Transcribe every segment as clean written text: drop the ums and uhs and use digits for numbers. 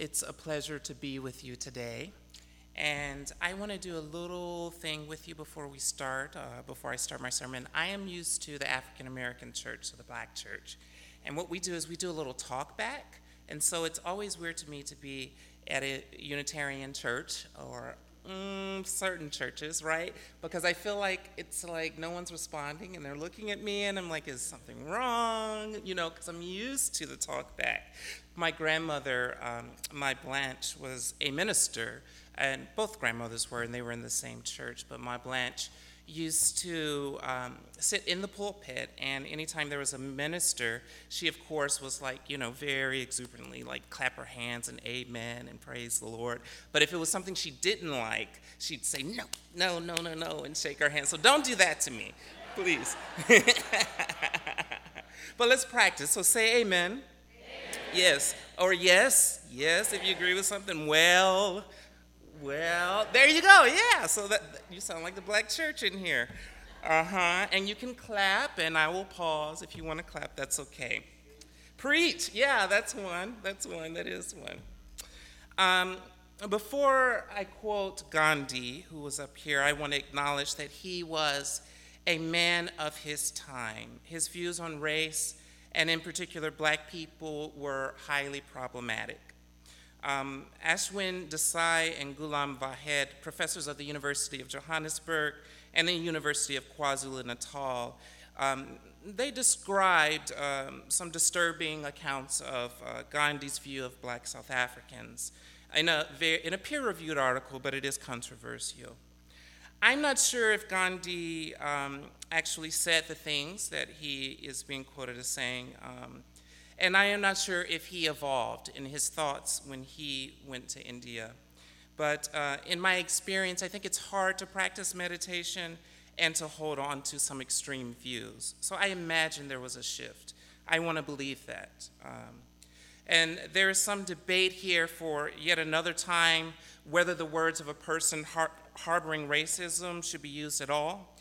It's a pleasure to be with you today. And I want to do a little thing with you before I start my sermon. I am used to the African American church, so the black church. And what we do is we do a little talk back. And so it's always weird to me to be at a Unitarian church or certain churches, right? Because I feel like it's like no one's responding and they're looking at me and I'm like, is something wrong? You know, because I'm used to the talk back. My grandmother, my Blanche, was a minister, and both grandmothers were, and they were in the same church, but my Blanche used to sit in the pulpit, and anytime there was a minister, she of course was like, you know, very exuberantly like clap her hands and amen and praise the Lord. But if it was something she didn't like, she'd say no, no, no, no, no, and shake her hand. So don't do that to me, please. But let's practice. So say amen. Yes, or yes, yes, if you agree with something, well, there you go, yeah. So that you sound like the black church in here. And you can clap, and I will pause if you want to clap. That's okay. Preach, yeah, that is one. Before I quote Gandhi, who was up here, I want to acknowledge that he was a man of his time. His views on race, and in particular black people, were highly problematic. Ashwin Desai and Gulam Vahed, professors of the University of Johannesburg and the University of KwaZulu-Natal, they described some disturbing accounts of Gandhi's view of black South Africans in a peer-reviewed article, but it is controversial. I'm not sure if Gandhi actually said the things that he is being quoted as saying, and I am not sure if he evolved in his thoughts when he went to India. But in my experience, I think it's hard to practice meditation and to hold on to some extreme views. So I imagine there was a shift. I want to believe that. And there is some debate here for yet another time whether the words of a person harboring racism should be used at all.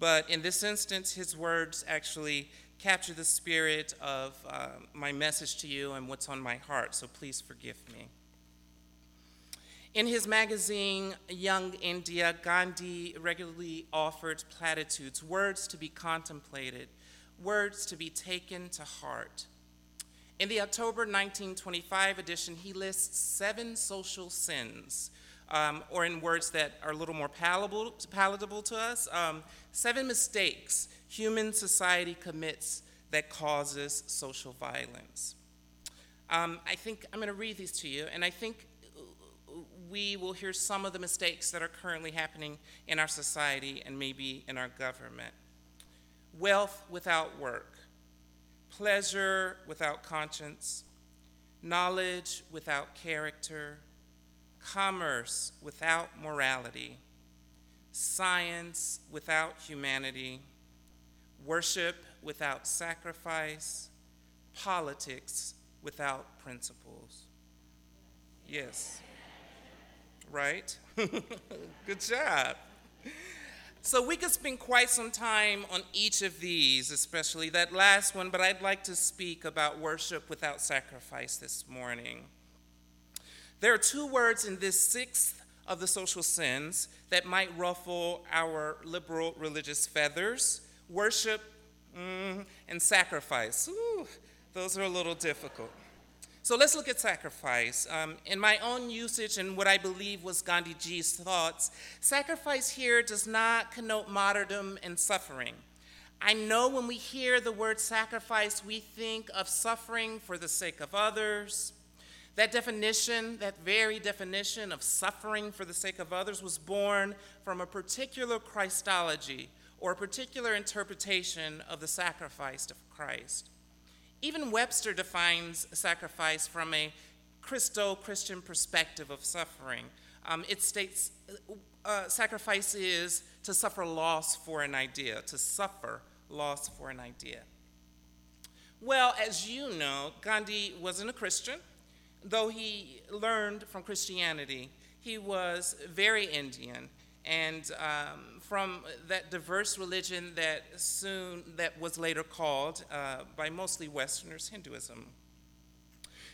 But in this instance, his words actually capture the spirit of my message to you and what's on my heart, so please forgive me. In his magazine, Young India, Gandhi regularly offered platitudes, words to be contemplated, words to be taken to heart. In the October 1925 edition, he lists 7 social sins, or in words that are a little more palatable to us, 7 mistakes human society commits that causes social violence. I think I'm going to read these to you, and I think we will hear some of the mistakes that are currently happening in our society and maybe in our government. Wealth without work, pleasure without conscience, knowledge without character, commerce without morality, science without humanity, worship without sacrifice, politics without principles. Yes, right? Good job. So we could spend quite some time on each of these, especially that last one, but I'd like to speak about worship without sacrifice this morning. There are 2 words in this 6th of the social sins that might ruffle our liberal religious feathers: worship and sacrifice. Ooh, those are a little difficult. So let's look at sacrifice. In my own usage and what I believe was Gandhi Ji's thoughts, sacrifice here does not connote martyrdom and suffering. I know when we hear the word sacrifice, we think of suffering for the sake of others. That very definition of suffering for the sake of others was born from a particular Christology, or a particular interpretation of the sacrifice of Christ. Even Webster defines sacrifice from a Christo-Christian perspective of suffering. It states sacrifice is to suffer loss for an idea, Well, as you know, Gandhi wasn't a Christian. Though he learned from Christianity, he was very Indian, and from that diverse religion that was later called by mostly Westerners, Hinduism.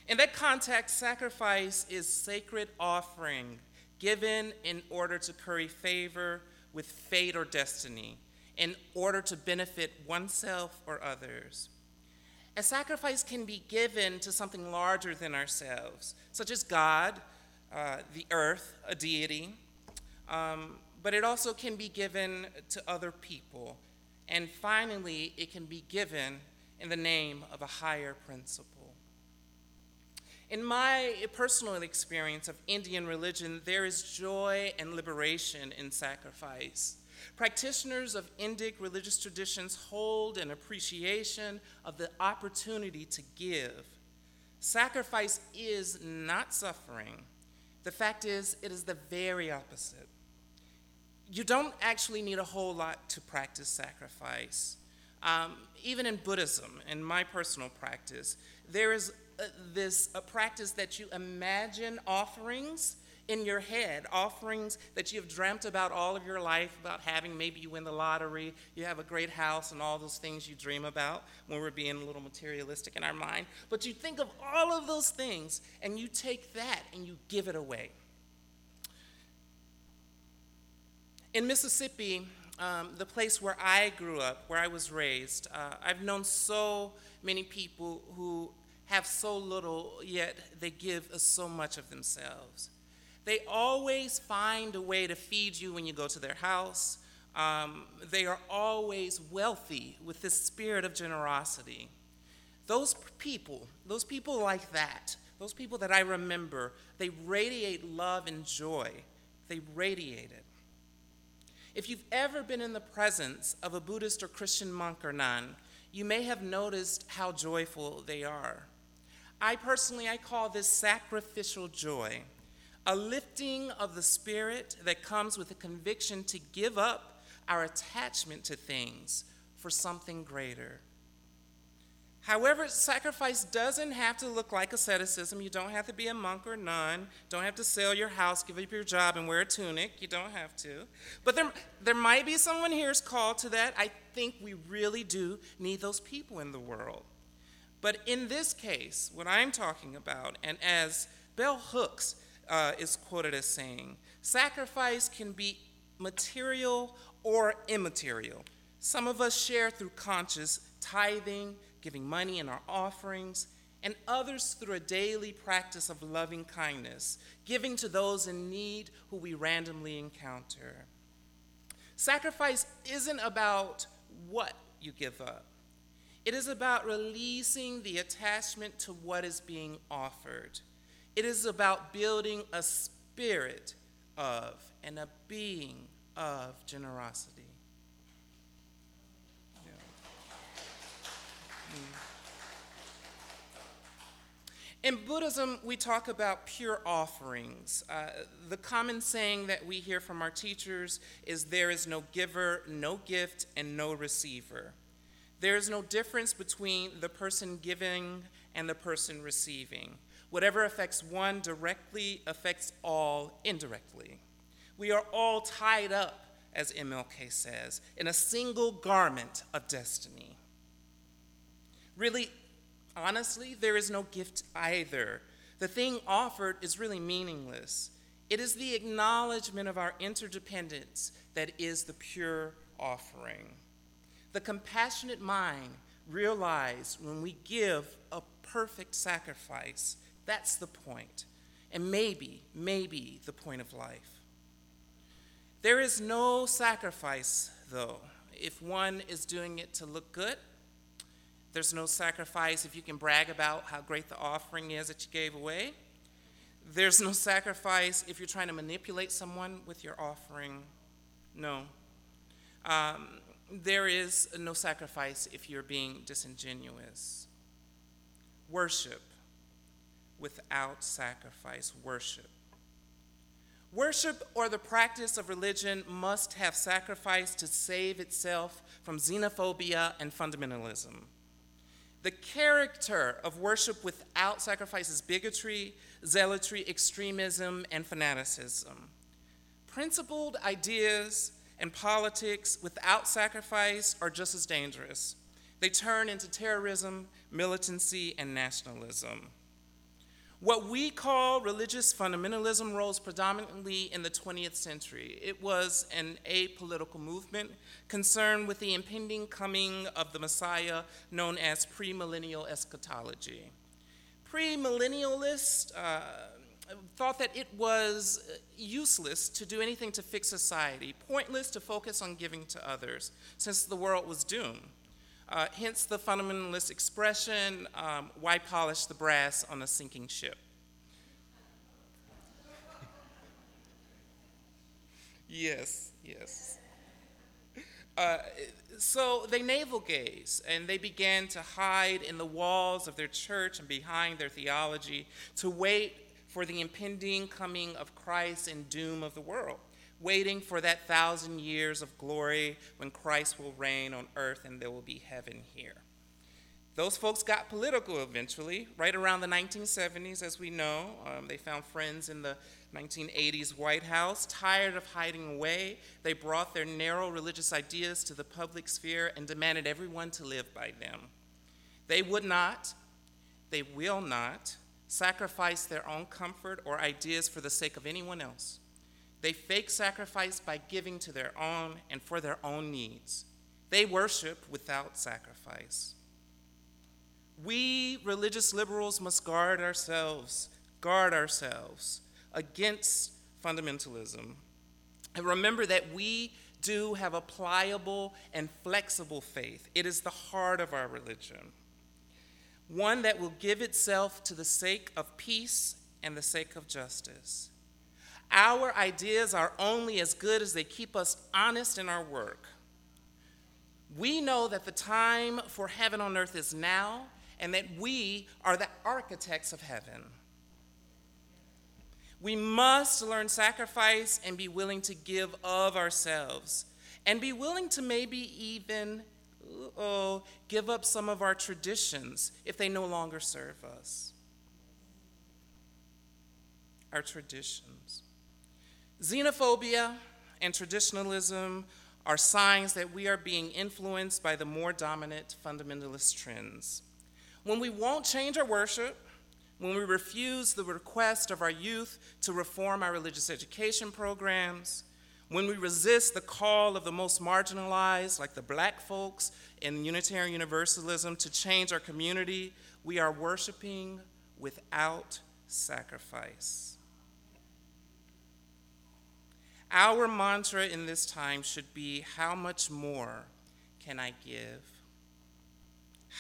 In that context, sacrifice is sacred offering given in order to curry favor with fate or destiny, in order to benefit oneself or others. A sacrifice can be given to something larger than ourselves, such as God, the earth, a deity, but it also can be given to other people. And finally, it can be given in the name of a higher principle. In my personal experience of Indian religion, there is joy and liberation in sacrifice. Practitioners of Indic religious traditions hold an appreciation of the opportunity to give. Sacrifice is not suffering. The fact is, it is the very opposite. You don't actually need a whole lot to practice sacrifice. Even in Buddhism, in my personal practice, there is a practice that you imagine offerings in your head, offerings that you've dreamt about all of your life, about having. Maybe you win the lottery, you have a great house, and all those things you dream about when we're being a little materialistic in our mind. But you think of all of those things, and you take that and you give it away. In Mississippi, the place where I grew up, where I was raised, I've known so many people who have so little, yet they give us so much of themselves. They always find a way to feed you when you go to their house. They are always wealthy with this spirit of generosity. Those people like that, those people that I remember, they radiate love and joy. They radiate it. If you've ever been in the presence of a Buddhist or Christian monk or nun, you may have noticed how joyful they are. I call this sacrificial joy. A lifting of the spirit that comes with a conviction to give up our attachment to things for something greater. However, sacrifice doesn't have to look like asceticism. You don't have to be a monk or nun. Don't have to sell your house, give up your job, and wear a tunic. You don't have to. But there might be someone here's called to that. I think we really do need those people in the world. But in this case, what I'm talking about, and as bell hooks is quoted as saying, sacrifice can be material or immaterial. Some of us share through conscious tithing, giving money in our offerings, and others through a daily practice of loving kindness, giving to those in need who we randomly encounter. Sacrifice isn't about what you give up. It is about releasing the attachment to what is being offered. It is about building a spirit of and a being of generosity. Yeah. In Buddhism, we talk about pure offerings. The common saying that we hear from our teachers is, there is no giver, no gift, and no receiver. There is no difference between the person giving and the person receiving. Whatever affects one directly affects all indirectly. We are all tied up, as MLK says, in a single garment of destiny. Really, honestly, there is no gift either. The thing offered is really meaningless. It is the acknowledgement of our interdependence that is the pure offering. The compassionate mind realizes when we give a perfect sacrifice. That's the point, and maybe the point of life. There is no sacrifice, though, if one is doing it to look good. There's no sacrifice if you can brag about how great the offering is that you gave away. There's no sacrifice if you're trying to manipulate someone with your offering. No. There is no sacrifice if you're being disingenuous. Worship without sacrifice, worship. Worship or the practice of religion must have sacrifice to save itself from xenophobia and fundamentalism. The character of worship without sacrifice is bigotry, zealotry, extremism, and fanaticism. Principled ideas and politics without sacrifice are just as dangerous. They turn into terrorism, militancy, and nationalism. What we call religious fundamentalism rose predominantly in the 20th century. It was an apolitical movement concerned with the impending coming of the Messiah, known as premillennial eschatology. Premillennialists thought that it was useless to do anything to fix society, pointless to focus on giving to others, since the world was doomed. Hence the fundamentalist expression, why polish the brass on a sinking ship? Yes. So they navel gaze, and they began to hide in the walls of their church and behind their theology to wait for the impending coming of Christ and doom of the world, waiting for that 1,000 years of glory when Christ will reign on earth and there will be heaven here. Those folks got political eventually, right around the 1970s, as we know. They found friends in the 1980s White House. Tired of hiding away, they brought their narrow religious ideas to the public sphere and demanded everyone to live by them. They would not, they will not, sacrifice their own comfort or ideas for the sake of anyone else. They fake sacrifice by giving to their own and for their own needs. They worship without sacrifice. We religious liberals must guard ourselves against fundamentalism. And remember that we do have a pliable and flexible faith. It is the heart of our religion, one that will give itself to the sake of peace and the sake of justice. Our ideas are only as good as they keep us honest in our work. We know that the time for heaven on earth is now, and that we are the architects of heaven. We must learn sacrifice and be willing to give of ourselves, and be willing to maybe even give up some of our traditions if they no longer serve us. Our traditions. Xenophobia and traditionalism are signs that we are being influenced by the more dominant fundamentalist trends. When we won't change our worship, when we refuse the request of our youth to reform our religious education programs, when we resist the call of the most marginalized, like the black folks in Unitarian Universalism, to change our community, we are worshiping without sacrifice. Our mantra in this time should be, how much more can I give?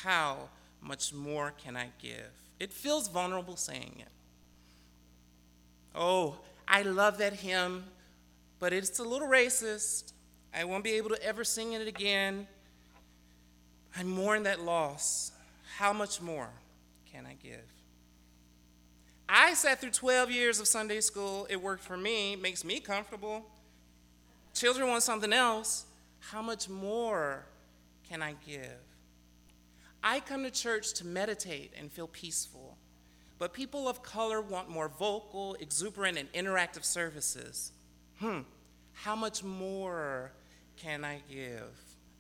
How much more can I give? It feels vulnerable saying it. Oh, I love that hymn, but it's a little racist. I won't be able to ever sing it again. I mourn that loss. How much more can I give? I sat through 12 years of Sunday school. It worked for me, makes me comfortable. Children want something else. How much more can I give? I come to church to meditate and feel peaceful, but people of color want more vocal, exuberant, and interactive services. How much more can I give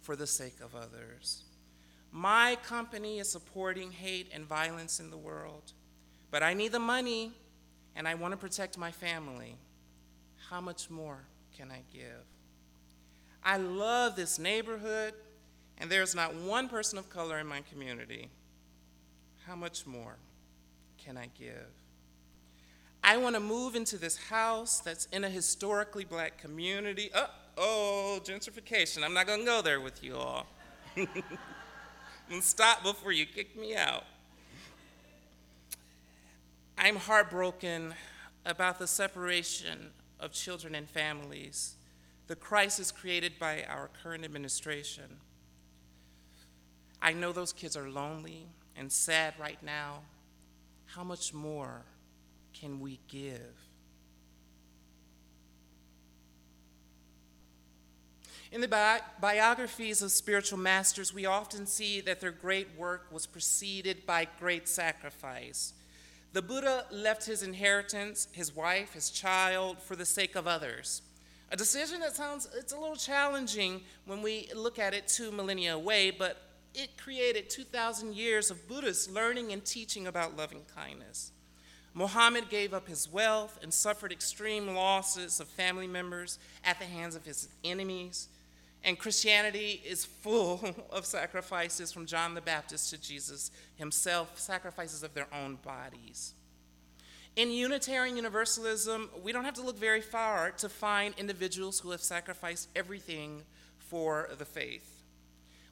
for the sake of others? My company is supporting hate and violence in the world. But I need the money, and I want to protect my family. How much more can I give? I love this neighborhood, and there's not one person of color in my community. How much more can I give? I want to move into this house that's in a historically black community. Uh-oh, gentrification. I'm not going to go there with you all. And stop before you kick me out. I'm heartbroken about the separation of children and families, the crisis created by our current administration. I know those kids are lonely and sad right now. How much more can we give? In the biographies of spiritual masters, we often see that their great work was preceded by great sacrifice. The Buddha left his inheritance, his wife, his child, for the sake of others. A decision that it's a little challenging when we look at it 2 millennia away, but it created 2,000 years of Buddhists learning and teaching about loving kindness. Muhammad gave up his wealth and suffered extreme losses of family members at the hands of his enemies. And Christianity is full of sacrifices from John the Baptist to Jesus himself, sacrifices of their own bodies. In Unitarian Universalism, we don't have to look very far to find individuals who have sacrificed everything for the faith.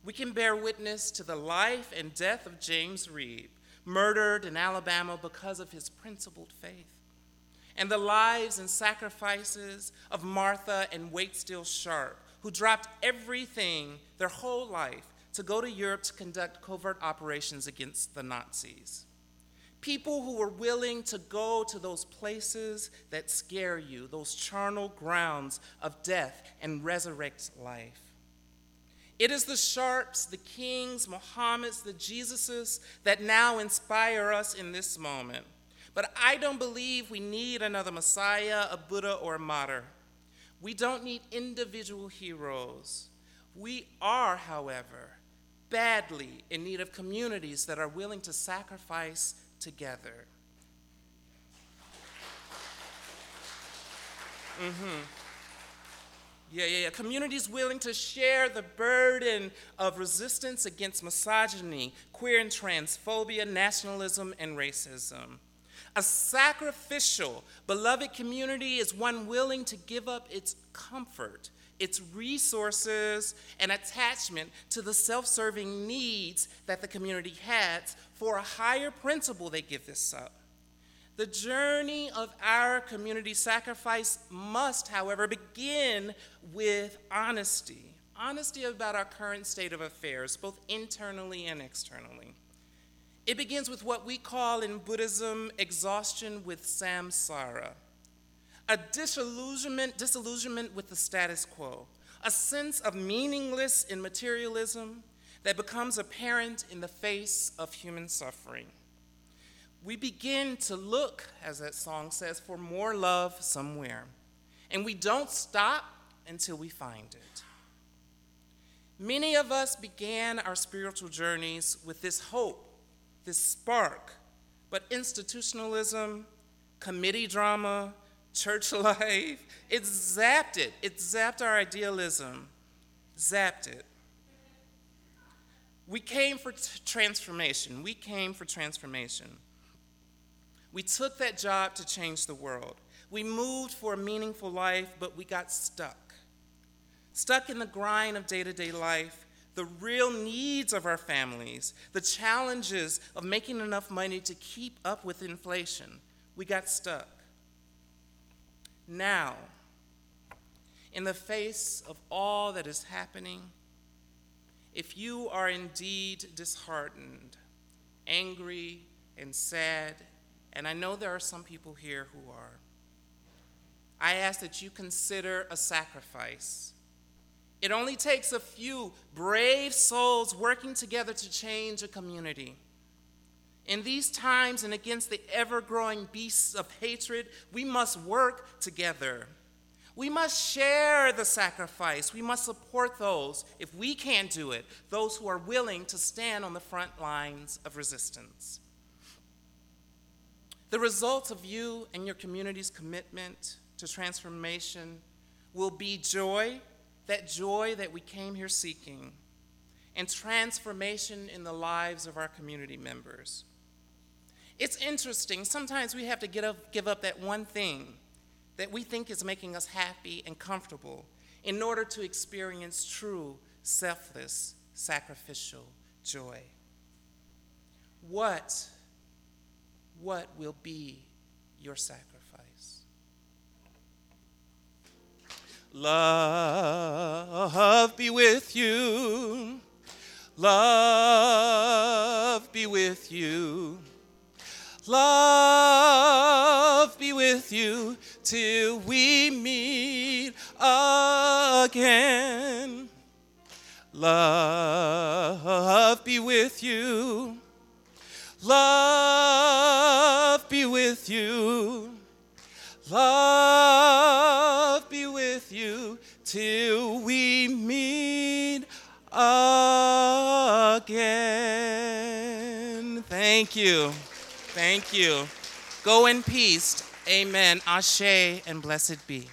We can bear witness to the life and death of James Reeb, murdered in Alabama because of his principled faith, and the lives and sacrifices of Martha and Waitstill Sharp, who dropped everything, their whole life, to go to Europe to conduct covert operations against the Nazis. People who were willing to go to those places that scare you, those charnel grounds of death, and resurrect life. It is the Sharps, the Kings, Mohammeds, the Jesuses that now inspire us in this moment. But I don't believe we need another Messiah, a Buddha, or a martyr. We don't need individual heroes. We are, however, badly in need of communities that are willing to sacrifice together. Communities willing to share the burden of resistance against misogyny, queer and transphobia, nationalism, and racism. A sacrificial, beloved community is one willing to give up its comfort, its resources, and attachment to the self-serving needs that the community has for a higher principle. They give this up. The journey of our community sacrifice must, however, begin with honesty. Honesty about our current state of affairs, both internally and externally. It begins with what we call in Buddhism exhaustion with samsara, a disillusionment with the status quo, a sense of meaningless in materialism that becomes apparent in the face of human suffering. We begin to look, as that song says, for more love somewhere. And we don't stop until we find it. Many of us began our spiritual journeys with this hope, this spark, but institutionalism, committee drama, church life, it zapped it. It zapped our idealism, zapped it. We came for transformation. We came for transformation. We took that job to change the world. We moved for a meaningful life, but we got stuck. Stuck in the grind of day-to-day life, the real needs of our families, the challenges of making enough money to keep up with inflation. We got stuck. Now, in the face of all that is happening, if you are indeed disheartened, angry, and sad, and I know there are some people here who are, I ask that you consider a sacrifice. It only takes a few brave souls working together to change a community. In these times and against the ever-growing beasts of hatred, we must work together. We must share the sacrifice. We must support those, if we can't do it, those who are willing to stand on the front lines of resistance. The results of you and your community's commitment to transformation will be joy that we came here seeking, and transformation in the lives of our community members. It's interesting, sometimes we have to give up that one thing that we think is making us happy and comfortable in order to experience true, selfless, sacrificial joy. What will be your sacrifice? Love be with you. Love be with you. Love be with you till we meet again. Love be with you. Love be with you. Love be with you till we meet again. Thank you. Thank you. Go in peace. Amen. Ashe and blessed be.